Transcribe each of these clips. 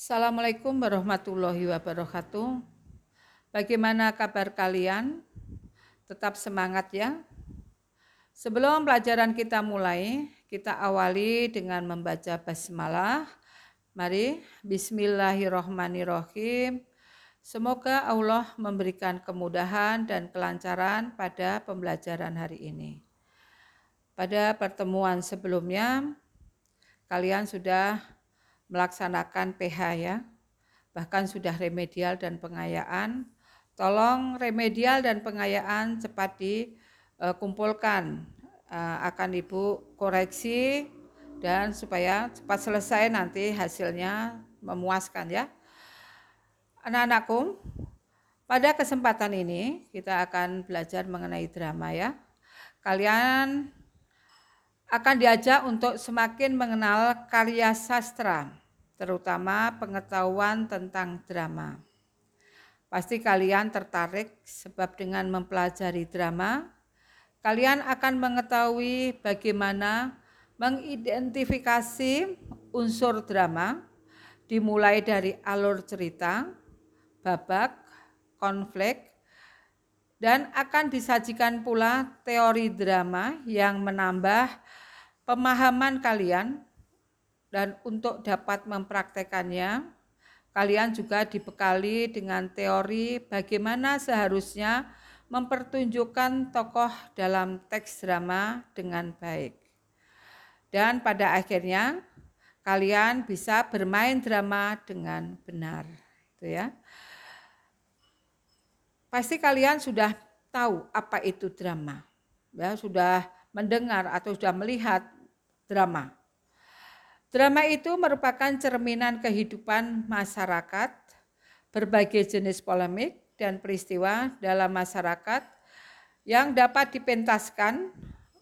Assalamualaikum warahmatullahi wabarakatuh. Bagaimana kabar kalian? Tetap semangat ya. Sebelum pelajaran kita mulai, kita awali dengan membaca basmalah. Mari, bismillahirrahmanirrahim. Semoga Allah memberikan kemudahan dan kelancaran pada pembelajaran hari ini. Pada pertemuan sebelumnya, kalian sudah melaksanakan PH ya, bahkan sudah remedial dan pengayaan. Tolong remedial dan pengayaan cepat dikumpulkan, akan Ibu koreksi dan supaya cepat selesai nanti hasilnya memuaskan ya. Anak-anakku, pada kesempatan ini kita akan belajar mengenai drama ya. Kalian akan diajak untuk semakin mengenal karya sastra, terutama pengetahuan tentang drama. Pasti kalian tertarik sebab dengan mempelajari drama, kalian akan mengetahui bagaimana mengidentifikasi unsur drama, dimulai dari alur cerita, babak, konflik, dan akan disajikan pula teori drama yang menambah pemahaman kalian, dan untuk dapat mempraktekannya, kalian juga dibekali dengan teori bagaimana seharusnya mempertunjukkan tokoh dalam teks drama dengan baik. Dan pada akhirnya kalian bisa bermain drama dengan benar, gitu ya. Pasti kalian sudah tahu apa itu drama, ya, sudah mendengar atau sudah melihat drama. Drama itu merupakan cerminan kehidupan masyarakat, berbagai jenis polemik dan peristiwa dalam masyarakat yang dapat dipentaskan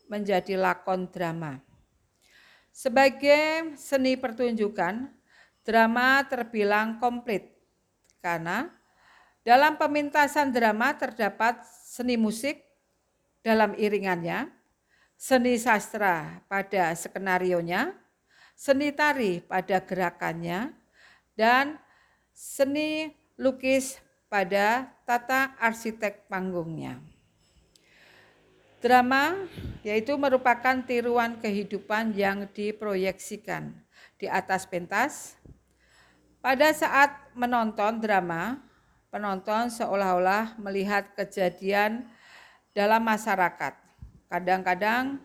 menjadi lakon drama. Sebagai seni pertunjukan, drama terbilang komplit karena dalam pementasan drama terdapat seni musik dalam iringannya, seni sastra pada skenarionya, seni tari pada gerakannya, dan seni lukis pada tata arsitek panggungnya. Drama yaitu merupakan tiruan kehidupan yang diproyeksikan di atas pentas. Pada saat menonton drama, penonton seolah-olah melihat kejadian dalam masyarakat. Kadang-kadang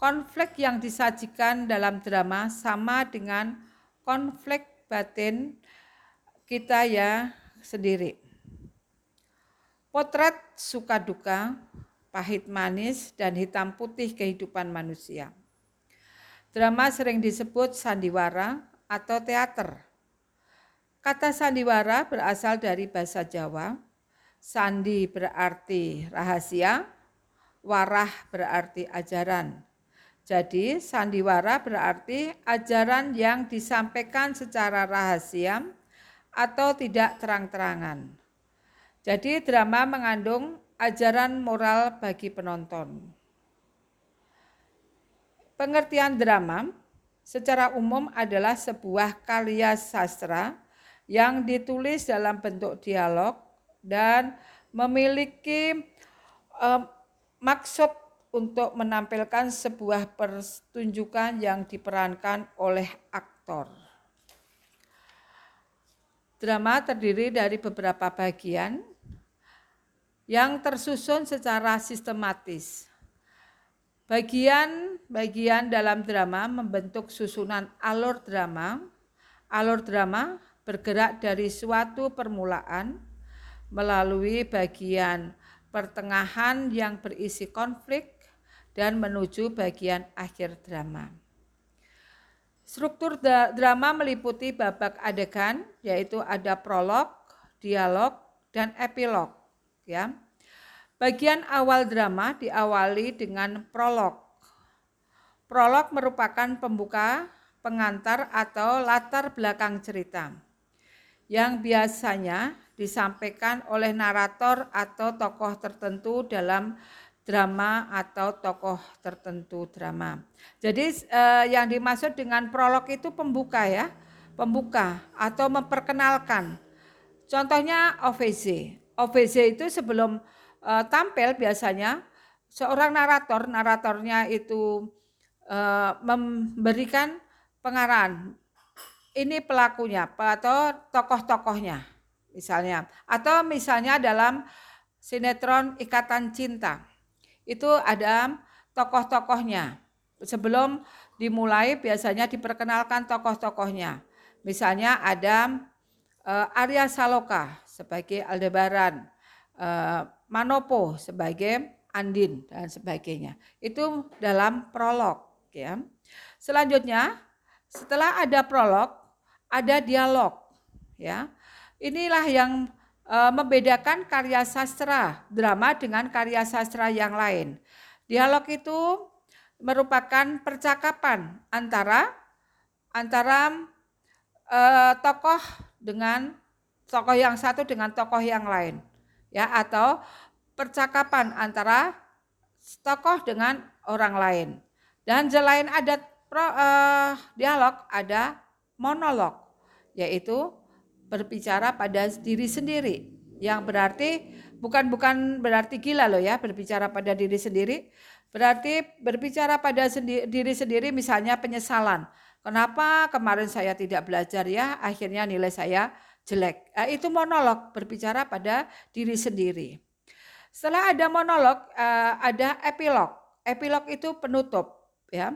konflik yang disajikan dalam drama sama dengan konflik batin kita ya sendiri. Potret suka duka, pahit manis, dan hitam putih kehidupan manusia. Drama sering disebut sandiwara atau teater. Kata sandiwara berasal dari bahasa Jawa, sandi berarti rahasia, warah berarti ajaran. Jadi sandiwara berarti ajaran yang disampaikan secara rahasia atau tidak terang-terangan. Jadi drama mengandung ajaran moral bagi penonton. Pengertian drama secara umum adalah sebuah karya sastra yang ditulis dalam bentuk dialog dan memiliki maksud untuk menampilkan sebuah pertunjukan yang diperankan oleh aktor. Drama terdiri dari beberapa bagian yang tersusun secara sistematis. Bagian-bagian dalam drama membentuk susunan alur drama. Alur drama bergerak dari suatu permulaan melalui bagian pertengahan yang berisi konflik dan menuju bagian akhir drama. Struktur drama meliputi babak adegan, yaitu ada prolog, dialog, dan epilog. Ya. Bagian awal drama diawali dengan prolog. Prolog merupakan pembuka, pengantar, atau latar belakang cerita yang biasanya disampaikan oleh narator atau tokoh tertentu dalam drama atau tokoh tertentu drama. Jadi yang dimaksud dengan prolog itu pembuka ya, pembuka atau memperkenalkan. Contohnya OVC. OVC itu sebelum tampil biasanya seorang naratornya itu memberikan pengarahan. Ini pelakunya atau tokoh-tokohnya misalnya. Atau misalnya dalam sinetron Ikatan Cinta. Itu ada tokoh-tokohnya. Sebelum dimulai biasanya diperkenalkan tokoh-tokohnya. Misalnya ada Arya Saloka sebagai Aldebaran, Manopo sebagai Andin dan sebagainya. Itu dalam prolog. Ya. Selanjutnya setelah ada prolog, ada dialog. Ya. Inilah yang membedakan karya sastra drama dengan karya sastra yang lain. Dialog itu merupakan percakapan antara tokoh dengan tokoh yang satu dengan tokoh yang lain, ya, atau percakapan antara tokoh dengan orang lain. Dan selain ada dialog, ada monolog, yaitu berbicara pada diri sendiri, yang berarti bukan berarti gila loh ya, berbicara pada diri sendiri. Berarti berbicara pada diri sendiri misalnya penyesalan. Kenapa kemarin saya tidak belajar ya, akhirnya nilai saya jelek. Itu monolog, berbicara pada diri sendiri. Setelah ada monolog, ada epilog. Epilog itu penutup. Ya.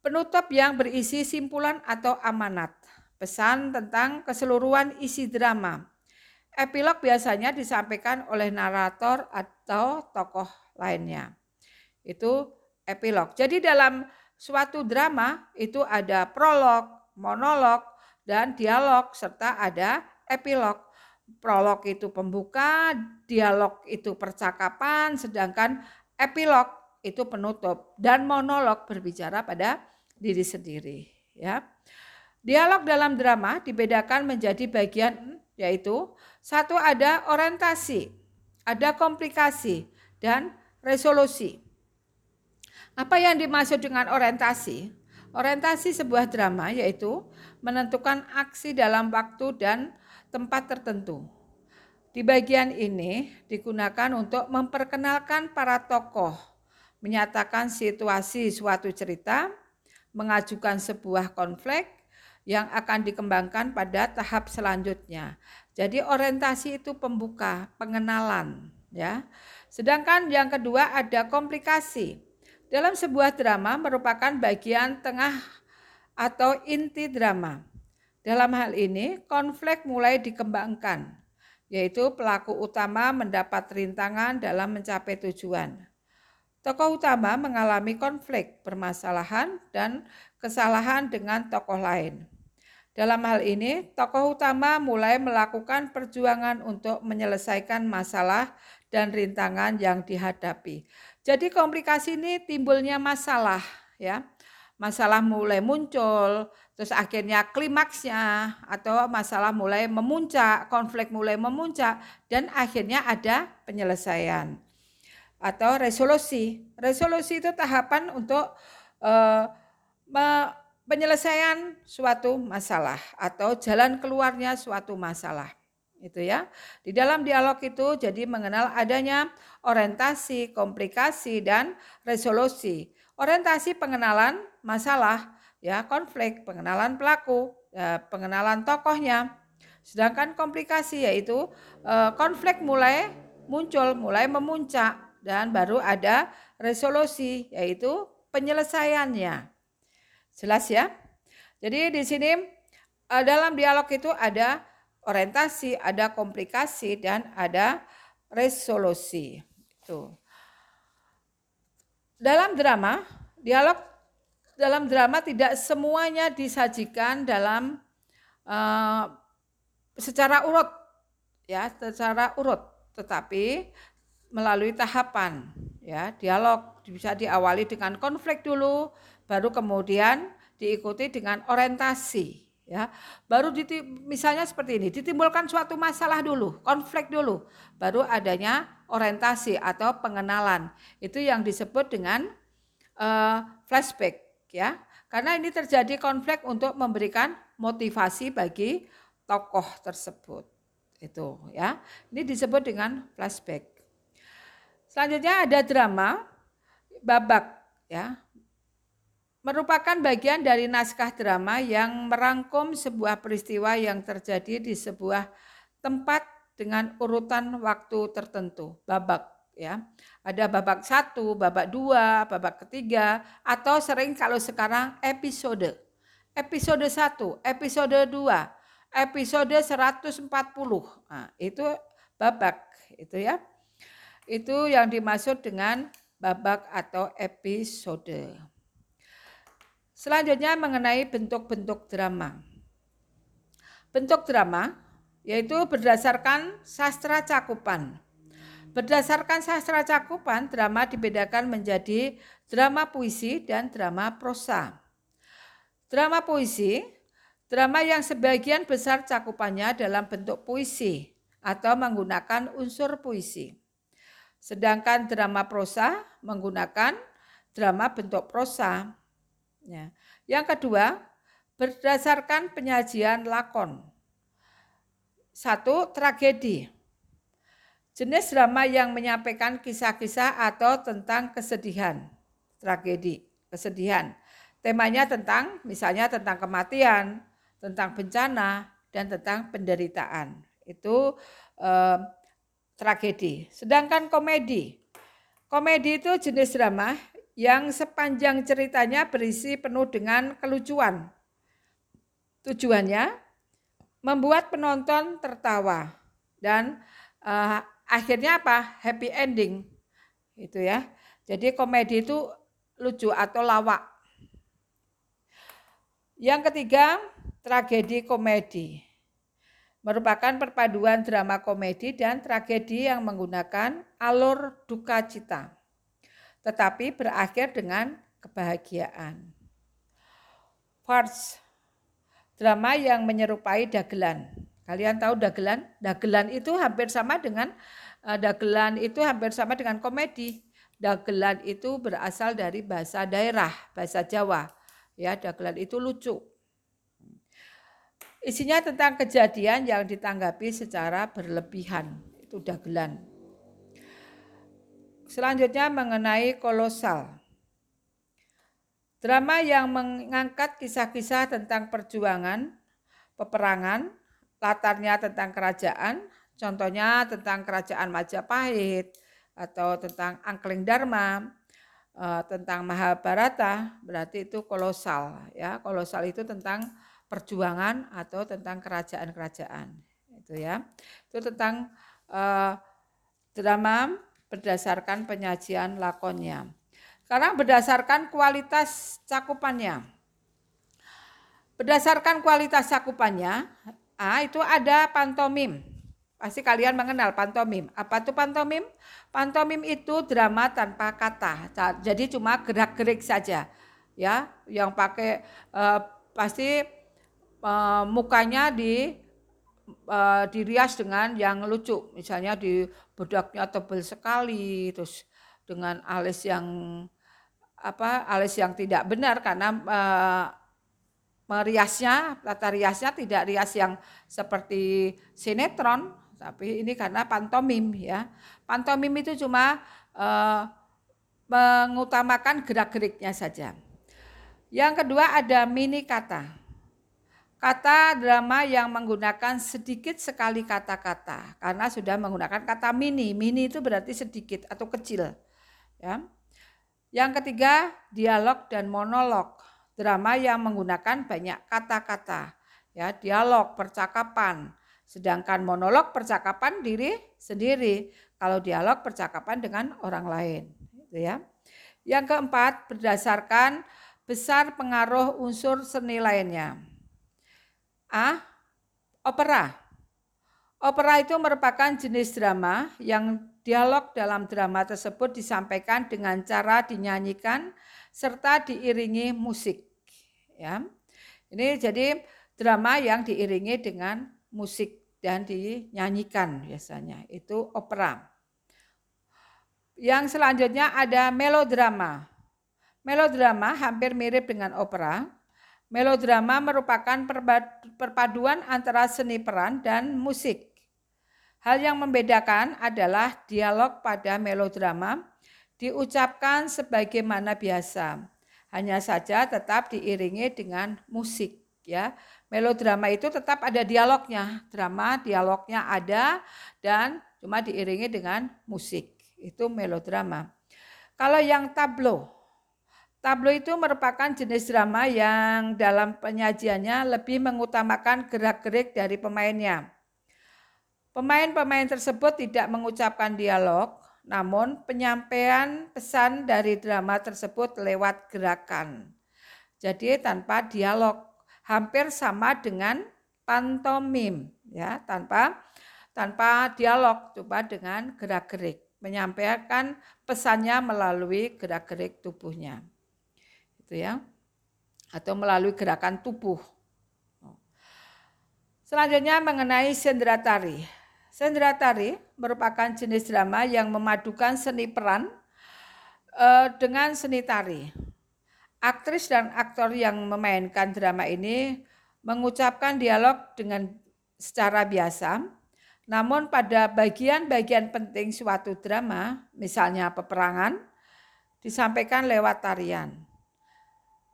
Penutup yang berisi simpulan atau amanat. Pesan tentang keseluruhan isi drama. Epilog biasanya disampaikan oleh narator atau tokoh lainnya. Itu epilog. Jadi dalam suatu drama itu ada prolog, monolog, dan dialog serta ada epilog. Prolog itu pembuka, dialog itu percakapan, sedangkan epilog itu penutup dan monolog berbicara pada diri sendiri, ya. Dialog dalam drama dibedakan menjadi bagian yaitu satu ada orientasi, ada komplikasi dan resolusi. Apa yang dimaksud dengan orientasi? Orientasi sebuah drama yaitu menentukan aksi dalam waktu dan tempat tertentu. Di bagian ini digunakan untuk memperkenalkan para tokoh, menyatakan situasi suatu cerita, mengajukan sebuah konflik yang akan dikembangkan pada tahap selanjutnya. Jadi orientasi itu pembuka, pengenalan, ya. Sedangkan yang kedua ada komplikasi. Dalam sebuah drama merupakan bagian tengah atau inti drama. Dalam hal ini konflik mulai dikembangkan, yaitu pelaku utama mendapat rintangan dalam mencapai tujuan. Tokoh utama mengalami konflik, permasalahan, dan kesalahan dengan tokoh lain. Dalam hal ini tokoh utama mulai melakukan perjuangan untuk menyelesaikan masalah dan rintangan yang dihadapi. Jadi komplikasi ini timbulnya masalah, ya. Masalah mulai muncul, terus akhirnya klimaksnya atau masalah mulai memuncak, konflik mulai memuncak dan akhirnya ada penyelesaian atau resolusi. Resolusi itu tahapan untuk penyelesaian suatu masalah atau jalan keluarnya suatu masalah. Itu ya. Di dalam dialog itu jadi mengenal adanya orientasi, komplikasi dan resolusi. Orientasi pengenalan masalah, ya, konflik, pengenalan pelaku, ya, pengenalan tokohnya. Sedangkan komplikasi yaitu konflik mulai muncul, mulai memuncak dan baru ada resolusi yaitu penyelesaiannya. Jelas ya? Jadi di sini dalam dialog itu ada orientasi, ada komplikasi, dan ada resolusi. Tuh. Dalam drama tidak semuanya disajikan dalam secara urut, tetapi melalui tahapan. Ya, dialog bisa diawali dengan konflik dulu, baru kemudian diikuti dengan orientasi. Ya, baru misalnya seperti ini, ditimbulkan suatu masalah dulu, konflik dulu, baru adanya orientasi atau pengenalan. Itu yang disebut dengan flashback, ya. Karena ini terjadi konflik untuk memberikan motivasi bagi tokoh tersebut. Itu ya. Ini disebut dengan flashback. Selanjutnya ada drama babak ya. Merupakan bagian dari naskah drama yang merangkum sebuah peristiwa yang terjadi di sebuah tempat dengan urutan waktu tertentu. Babak ya. Ada babak 1, babak 2, babak ketiga, atau sering kalau sekarang episode. Episode 1, episode 2, episode 140. Nah, itu babak itu ya. Itu yang dimaksud dengan babak atau episode. Selanjutnya mengenai bentuk-bentuk drama. Bentuk drama yaitu berdasarkan sastra cakupan. Berdasarkan sastra cakupan, drama dibedakan menjadi drama puisi dan drama prosa. Drama puisi, drama yang sebagian besar cakupannya dalam bentuk puisi atau menggunakan unsur puisi. Sedangkan drama prosa menggunakan drama bentuk prosa. Ya. Yang kedua, berdasarkan penyajian lakon. 1. Tragedi. Jenis drama yang menyampaikan kisah-kisah atau tentang kesedihan. Tragedi, kesedihan. Temanya tentang, misalnya tentang kematian, tentang bencana, dan tentang penderitaan. Itu tragedi. Sedangkan komedi. Komedi itu jenis drama yang sepanjang ceritanya berisi penuh dengan kelucuan. Tujuannya membuat penonton tertawa dan akhirnya apa? Happy ending. Itu ya. Jadi komedi itu lucu atau lawak. Yang ketiga, tragedi komedi. Merupakan perpaduan drama komedi dan tragedi yang menggunakan alur duka cita, tetapi berakhir dengan kebahagiaan. Farce, drama yang menyerupai dagelan. Kalian tahu dagelan? Dagelan itu hampir sama dengan komedi. Dagelan itu berasal dari bahasa daerah, bahasa Jawa. Ya, dagelan itu lucu. Isinya tentang kejadian yang ditanggapi secara berlebihan. Itu dagelan. Selanjutnya mengenai kolosal. Drama yang mengangkat kisah-kisah tentang perjuangan, peperangan, latarnya tentang kerajaan, contohnya tentang kerajaan Majapahit, atau tentang Angkling Dharma, tentang Mahabharata, berarti itu kolosal. Ya, kolosal itu tentang perjuangan atau tentang kerajaan-kerajaan. Itu ya. Itu tentang drama berdasarkan penyajian lakonnya. Sekarang berdasarkan kualitas cakupannya. Berdasarkan kualitas cakupannya, itu ada pantomim. Pasti kalian mengenal pantomim. Apa itu pantomim? Pantomim itu drama tanpa kata. Jadi cuma gerak-gerik saja. Ya, yang pakai mukanya dirias dengan yang lucu, misalnya di bedaknya tebal sekali, terus dengan alis yang tidak benar karena meriasnya, tata riasnya tidak rias yang seperti sinetron, tapi ini karena pantomim ya. Pantomim itu cuma mengutamakan gerak-geriknya saja. Yang kedua ada mini kata. Kata drama yang menggunakan sedikit sekali kata-kata karena sudah menggunakan kata mini. Mini itu berarti sedikit atau kecil. Ya. Yang ketiga, dialog dan monolog. Drama yang menggunakan banyak kata-kata. Ya, dialog, percakapan. Sedangkan monolog percakapan diri sendiri. Kalau dialog percakapan dengan orang lain, gitu ya. Yang keempat, berdasarkan besar pengaruh unsur seni lainnya. A. Opera. Opera itu merupakan jenis drama yang dialog dalam drama tersebut disampaikan dengan cara dinyanyikan serta diiringi musik. Ya. Ini jadi drama yang diiringi dengan musik dan dinyanyikan biasanya, itu opera. Yang selanjutnya ada melodrama. Melodrama hampir mirip dengan opera. Melodrama merupakan perpaduan antara seni peran dan musik. Hal yang membedakan adalah dialog pada melodrama diucapkan sebagaimana biasa, hanya saja tetap diiringi dengan musik. Ya, melodrama itu tetap ada dialognya, drama dialognya ada dan cuma diiringi dengan musik. Itu melodrama. Kalau yang tablo, tablo itu merupakan jenis drama yang dalam penyajiannya lebih mengutamakan gerak-gerik dari pemainnya. Pemain-pemain tersebut tidak mengucapkan dialog, namun penyampaian pesan dari drama tersebut lewat gerakan. Jadi tanpa dialog. Hampir sama dengan pantomim, ya, tanpa dialog, coba dengan gerak-gerik, menyampaikan pesannya melalui gerak-gerik tubuhnya, itu ya, atau melalui gerakan tubuh. Selanjutnya mengenai sendera tari. Sendera tari merupakan jenis drama yang memadukan seni peran dengan seni tari. Aktris dan aktor yang memainkan drama ini mengucapkan dialog dengan secara biasa, namun pada bagian-bagian penting suatu drama, misalnya peperangan, disampaikan lewat tarian.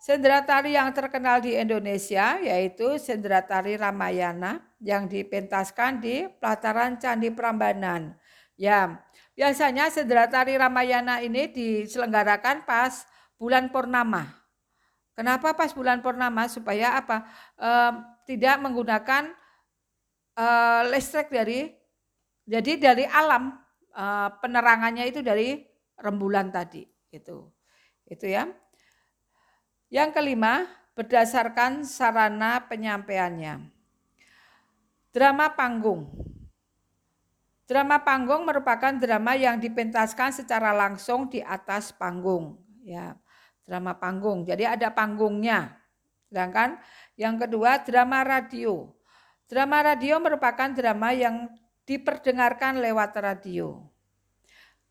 Sendera tari yang terkenal di Indonesia yaitu sendera tari Ramayana yang dipentaskan di pelataran Candi Prambanan. Ya, biasanya sendera tari Ramayana ini diselenggarakan pas bulan purnama. Kenapa pas bulan purnama? Supaya apa? Tidak menggunakan listrik dari alam, penerangannya itu dari rembulan tadi. Itu ya. Yang kelima, berdasarkan sarana penyampaiannya. Drama panggung. Drama panggung merupakan drama yang dipentaskan secara langsung di atas panggung. Ya. Drama panggung, jadi ada panggungnya. Sedangkan yang kedua drama radio. Drama radio merupakan drama yang diperdengarkan lewat radio.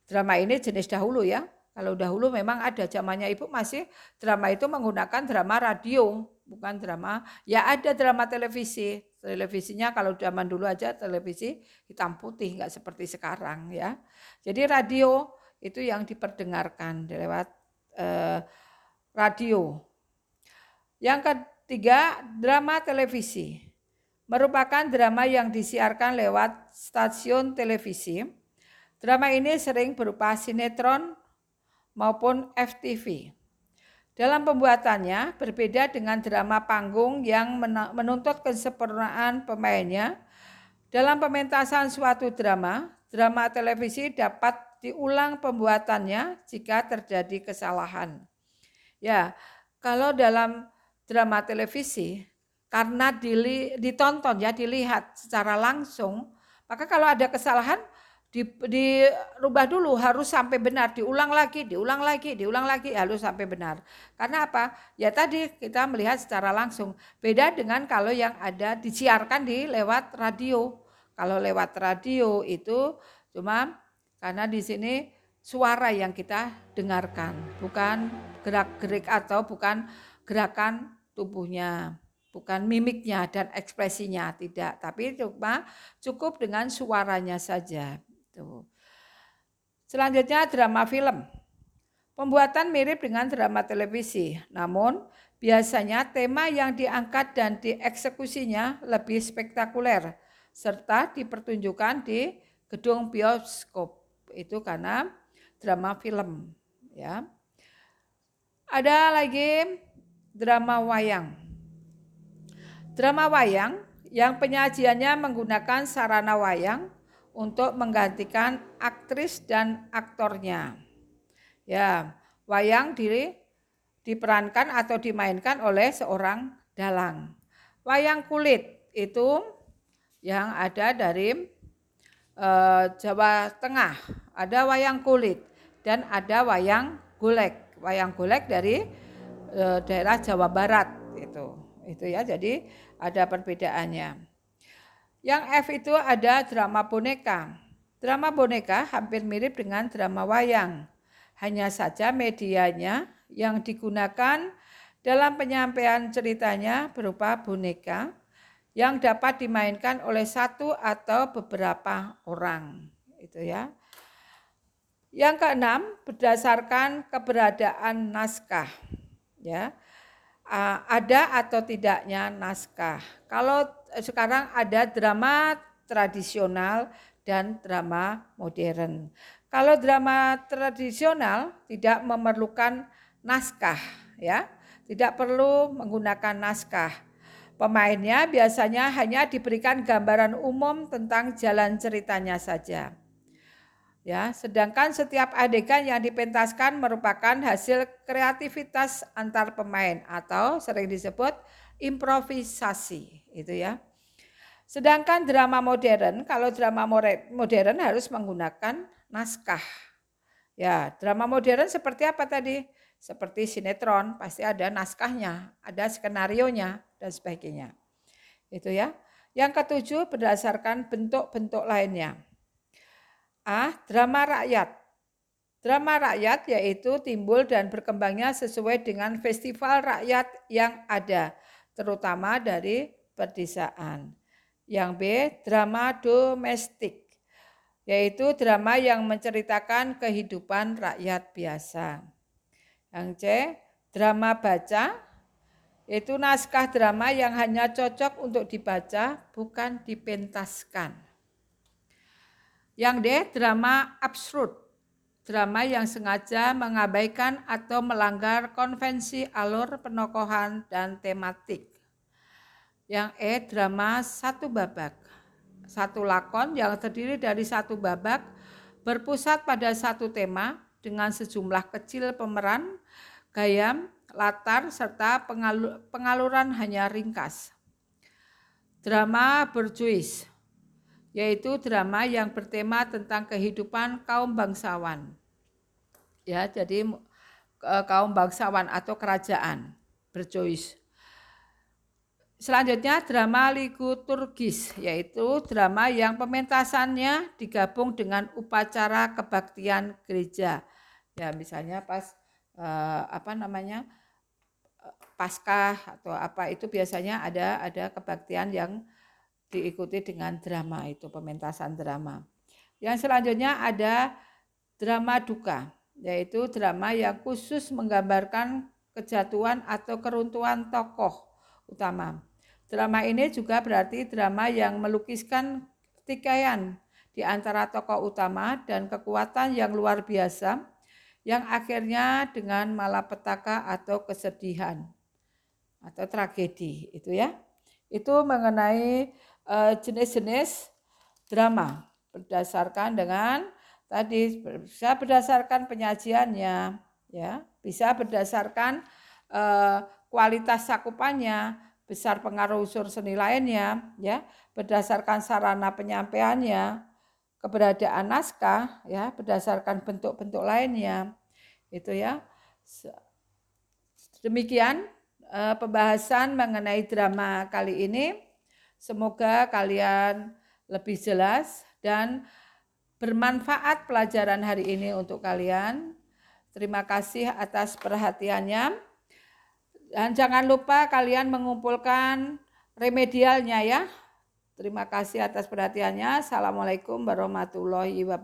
Drama ini jenis dahulu ya. Kalau dahulu memang ada, zamannya Ibu masih drama itu menggunakan drama radio, bukan drama. Ya ada drama televisi. Televisinya kalau zaman dulu aja televisi hitam putih, nggak seperti sekarang ya. Jadi radio itu yang diperdengarkan lewat radio. Yang ketiga, drama televisi merupakan drama yang disiarkan lewat stasiun televisi. Drama ini sering berupa sinetron maupun FTV. Dalam pembuatannya berbeda dengan drama panggung yang menuntut kesempurnaan pemainnya. Dalam pementasan suatu drama televisi dapat diulang pembuatannya jika terjadi kesalahan. Ya, kalau dalam drama televisi karena ditonton ya, dilihat secara langsung, maka kalau ada kesalahan dirubah dulu, harus sampai benar, diulang lagi harus sampai benar. Karena apa? Ya tadi kita melihat secara langsung. Beda dengan kalau yang ada disiarkan lewat radio. Kalau lewat radio itu cuma karena di sini suara yang kita dengarkan, bukan gerak-gerik atau bukan gerakan tubuhnya, bukan mimiknya dan ekspresinya, tidak. Tapi cukup dengan suaranya saja. Tuh. Selanjutnya drama film. Pembuatan mirip dengan drama televisi, namun biasanya tema yang diangkat dan dieksekusinya lebih spektakuler, serta dipertunjukkan di gedung bioskop. Itu karena drama film ya. Ada lagi drama wayang. Drama wayang yang penyajiannya menggunakan sarana wayang untuk menggantikan aktris dan aktornya. Ya, wayang diperankan atau dimainkan oleh seorang dalang. Wayang kulit itu yang ada dari Jawa Tengah, ada wayang kulit dan ada wayang golek. Wayang golek dari daerah Jawa Barat itu ya. Jadi ada perbedaannya. Yang F itu ada drama boneka. Drama boneka hampir mirip dengan drama wayang, hanya saja medianya yang digunakan dalam penyampaian ceritanya berupa boneka yang dapat dimainkan oleh satu atau beberapa orang. Itu ya. Yang keenam, berdasarkan keberadaan naskah. Ya. Ada atau tidaknya naskah. Kalau sekarang ada drama tradisional dan drama modern. Kalau drama tradisional tidak memerlukan naskah, ya, tidak perlu menggunakan naskah. Pemainnya biasanya hanya diberikan gambaran umum tentang jalan ceritanya saja. Ya, sedangkan setiap adegan yang dipentaskan merupakan hasil kreativitas antar pemain atau sering disebut improvisasi, itu ya. Sedangkan drama modern, kalau drama modern harus menggunakan naskah. Ya, drama modern seperti apa tadi? Seperti sinetron, pasti ada naskahnya, ada skenarionya dan sebagainya. Itu ya. Yang ketujuh, berdasarkan bentuk-bentuk lainnya. A. Drama rakyat. Drama rakyat yaitu timbul dan berkembangnya sesuai dengan festival rakyat yang ada, terutama dari pedesaan. Yang B. Drama domestik, yaitu drama yang menceritakan kehidupan rakyat biasa. Yang C. Drama baca, yaitu naskah drama yang hanya cocok untuk dibaca, bukan dipentaskan. Yang D. Drama absurd, drama yang sengaja mengabaikan atau melanggar konvensi alur penokohan dan tematik. Yang E. Drama satu babak, satu lakon yang terdiri dari satu babak berpusat pada satu tema dengan sejumlah kecil pemeran, gayam, latar, serta pengaluran hanya ringkas. Drama berjuis, yaitu drama yang bertema tentang kehidupan kaum bangsawan. Ya, jadi kaum bangsawan atau kerajaan berjuis. Selanjutnya drama liturgis, yaitu drama yang pementasannya digabung dengan upacara kebaktian gereja. Ya, misalnya pas Paskah atau apa itu biasanya ada kebaktian yang diikuti dengan drama, itu pementasan drama. Yang selanjutnya ada drama duka, yaitu drama yang khusus menggambarkan kejatuhan atau keruntuhan tokoh utama. Drama ini juga berarti drama yang melukiskan pertikaian di antara tokoh utama dan kekuatan yang luar biasa yang akhirnya dengan malapetaka atau kesedihan atau tragedi, itu ya. Itu mengenai jenis-jenis drama berdasarkan dengan tadi, bisa berdasarkan penyajiannya, ya, bisa berdasarkan kualitas cakupannya, besar pengaruh unsur seni lainnya, ya, berdasarkan sarana penyampaiannya, keberadaan naskah, ya, berdasarkan bentuk-bentuk lainnya, itu ya. Demikian pembahasan mengenai drama kali ini. Semoga kalian lebih jelas dan bermanfaat pelajaran hari ini untuk kalian. Terima kasih atas perhatiannya. Dan jangan lupa kalian mengumpulkan remedialnya ya. Terima kasih atas perhatiannya. Assalamualaikum warahmatullahi wabarakatuh.